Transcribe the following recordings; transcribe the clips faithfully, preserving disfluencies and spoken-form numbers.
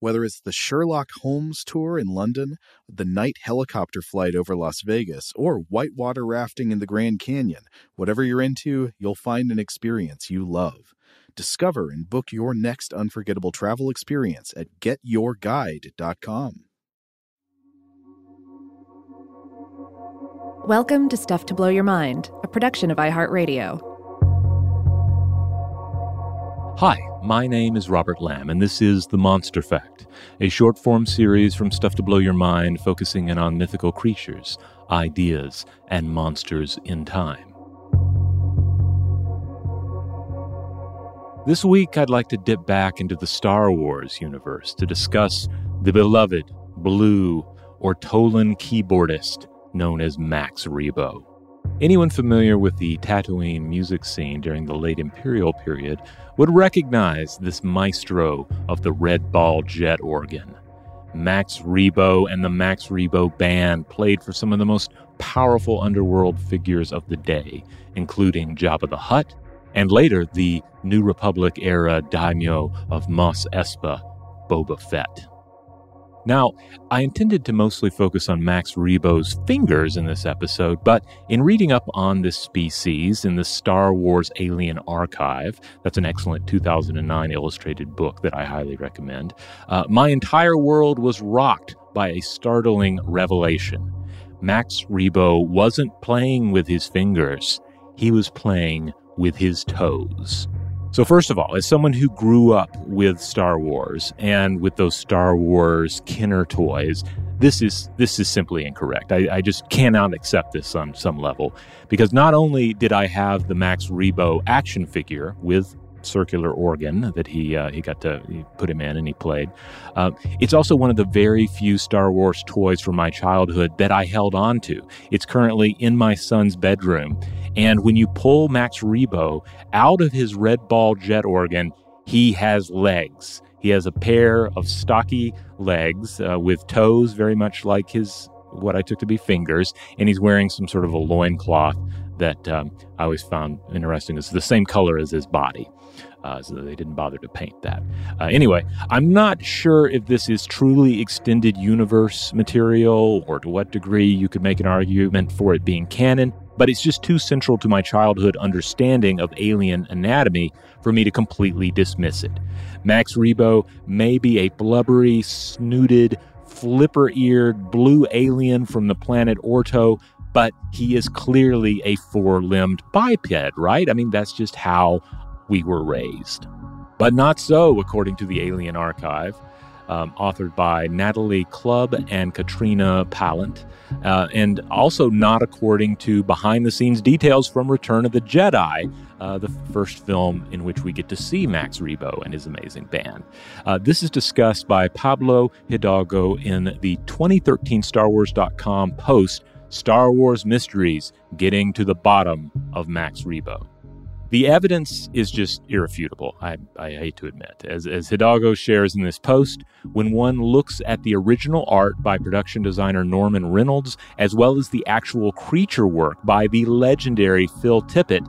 Whether it's the Sherlock Holmes tour in London, the night helicopter flight over Las Vegas, or whitewater rafting in the Grand Canyon, whatever you're into, you'll find an experience you love. Discover and book your next unforgettable travel experience at get your guide dot com. Welcome to Stuff to Blow Your Mind, a production of iHeartRadio. Hi, my name is Robert Lamb, and this is The Monster Fact, a short-form series from Stuff to Blow Your Mind focusing in on mythical creatures, ideas, and monsters in time. This week, I'd like to dip back into the Star Wars universe to discuss the beloved, blue, Ortolan keyboardist, known as Max Rebo. Anyone familiar with the Tatooine music scene during the late Imperial period would recognize this maestro of the Red Ball Jet organ. Max Rebo and the Max Rebo Band played for some of the most powerful underworld figures of the day, including Jabba the Hutt, and later the New Republic-era daimyo of Mos Espa, Boba Fett. Now, I intended to mostly focus on Max Rebo's fingers in this episode, but in reading up on this species in the Star Wars Alien Archive, that's an excellent two thousand nine illustrated book that I highly recommend, uh, my entire world was rocked by a startling revelation. Max Rebo wasn't playing with his fingers, he was playing with his toes. So first of all, as someone who grew up with Star Wars and with those Star Wars Kenner toys, this is this is simply incorrect. I, I just cannot accept this on some level, because not only did I have the Max Rebo action figure with circular organ that he uh, he got to he put him in and he played, uh, it's also one of the very few Star Wars toys from my childhood that I held on to. It's currently in my son's bedroom. And when you pull Max Rebo out of his Red Ball Jet organ, he has legs. He has a pair of stocky legs uh, with toes very much like his, what I took to be fingers, and he's wearing some sort of a loincloth that um, I always found interesting. It's the same color as his body, uh, so they didn't bother to paint that. Uh, anyway, I'm not sure if this is truly extended universe material or to what degree you could make an argument for it being canon, but it's just too central to my childhood understanding of alien anatomy for me to completely dismiss it. Max Rebo may be a blubbery, snooted, flipper-eared blue alien from the planet Orto, but he is clearly a four-limbed biped, right? I mean, that's just how we were raised. But not so, according to the Alien Archive, Um, authored by Natalie Club and Katrina Palant, uh, and also not according to behind-the-scenes details from Return of the Jedi, uh, the first film in which we get to see Max Rebo and his amazing band. Uh, this is discussed by Pablo Hidalgo in the twenty thirteen Star Wars dot com post, Star Wars Mysteries, Getting to the Bottom of Max Rebo. The evidence is just irrefutable, I, I hate to admit. As, as Hidalgo shares in this post, when one looks at the original art by production designer Norman Reynolds, as well as the actual creature work by the legendary Phil Tippett,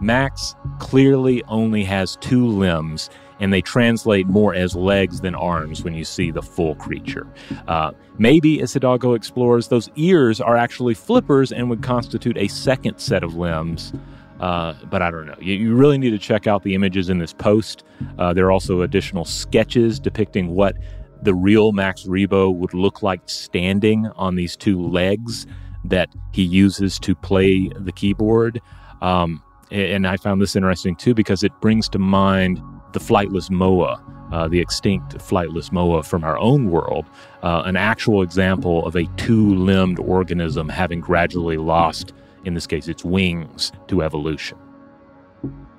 Max clearly only has two limbs, and they translate more as legs than arms when you see the full creature. Uh, maybe, as Hidalgo explores, those ears are actually flippers and would constitute a second set of limbs. Uh, but I don't know. You, you really need to check out the images in this post. Uh, there are also additional sketches depicting what the real Max Rebo would look like standing on these two legs that he uses to play the keyboard. Um, and I found this interesting, too, because it brings to mind the flightless moa, uh, the extinct flightless moa from our own world, uh, an actual example of a two-limbed organism having gradually lost, in this case, its wings, to evolution.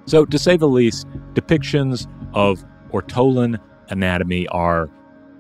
So, to say the least, depictions of Ortolan anatomy are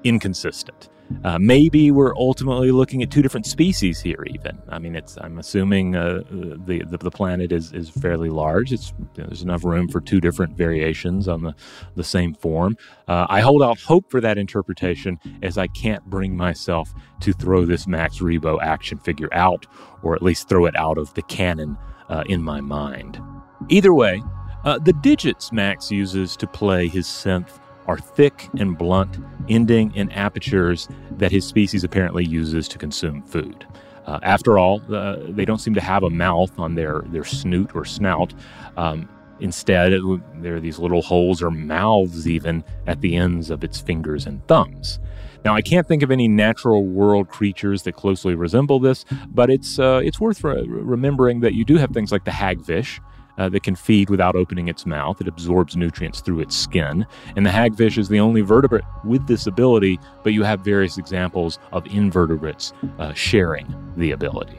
inconsistent. Uh, maybe we're ultimately looking at two different species here, even. I mean, it's I'm assuming uh, the, the the planet is, is fairly large. It's you know, there's enough room for two different variations on the, the same form. Uh, I hold out hope for that interpretation, as I can't bring myself to throw this Max Rebo action figure out, or at least throw it out of the canon uh, in my mind. Either way, uh, the digits Max uses to play his synth are thick and blunt, ending in apertures that his species apparently uses to consume food. Uh, after all, uh, they don't seem to have a mouth on their, their snoot or snout. Um, instead, it, there are these little holes or mouths even at the ends of its fingers and thumbs. Now, I can't think of any natural world creatures that closely resemble this, but it's, uh, it's worth re- remembering that you do have things like the hagfish, Uh, that can feed without opening its mouth. It absorbs nutrients through its skin. And the hagfish is the only vertebrate with this ability, but you have various examples of invertebrates uh, sharing the ability.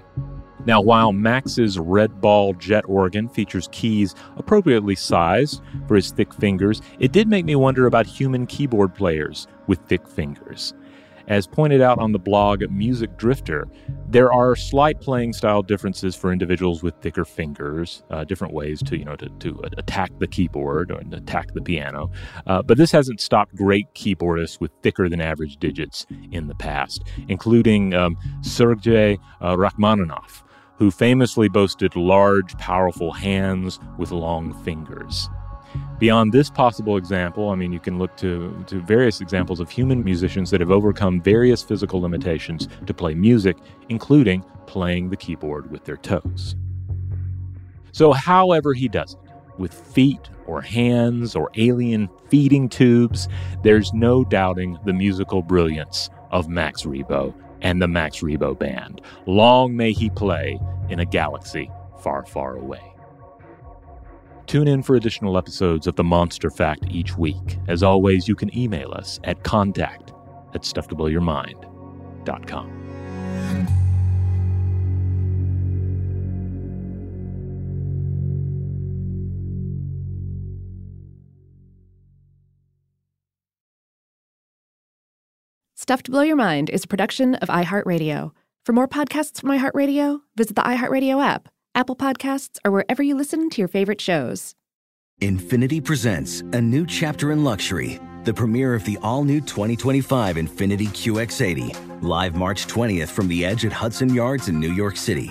Now, while Max's Red Ball Jet organ features keys appropriately sized for his thick fingers, it did make me wonder about human keyboard players with thick fingers. As pointed out on the blog Music Drifter, there are slight playing style differences for individuals with thicker fingers, uh, different ways to, you know, to, to attack the keyboard or attack the piano. Uh, but this hasn't stopped great keyboardists with thicker than average digits in the past, including um, Sergei uh, Rachmaninoff, who famously boasted large, powerful hands with long fingers. Beyond this possible example, I mean, you can look to, to various examples of human musicians that have overcome various physical limitations to play music, including playing the keyboard with their toes. So however he does it, with feet or hands or alien feeding tubes, there's no doubting the musical brilliance of Max Rebo and the Max Rebo Band. Long may he play in a galaxy far, far away. Tune in for additional episodes of The Monster Fact each week. As always, you can email us at contact at stuff to blow your mind dot com. Stuff to Blow Your Mind is a production of iHeartRadio. For more podcasts from iHeartRadio, visit the iHeartRadio app, Apple Podcasts, or wherever you listen to your favorite shows. Infiniti presents a new chapter in luxury, the premiere of the all-new twenty twenty-five Infiniti Q X eighty, live March twentieth from the Edge at Hudson Yards in New York City,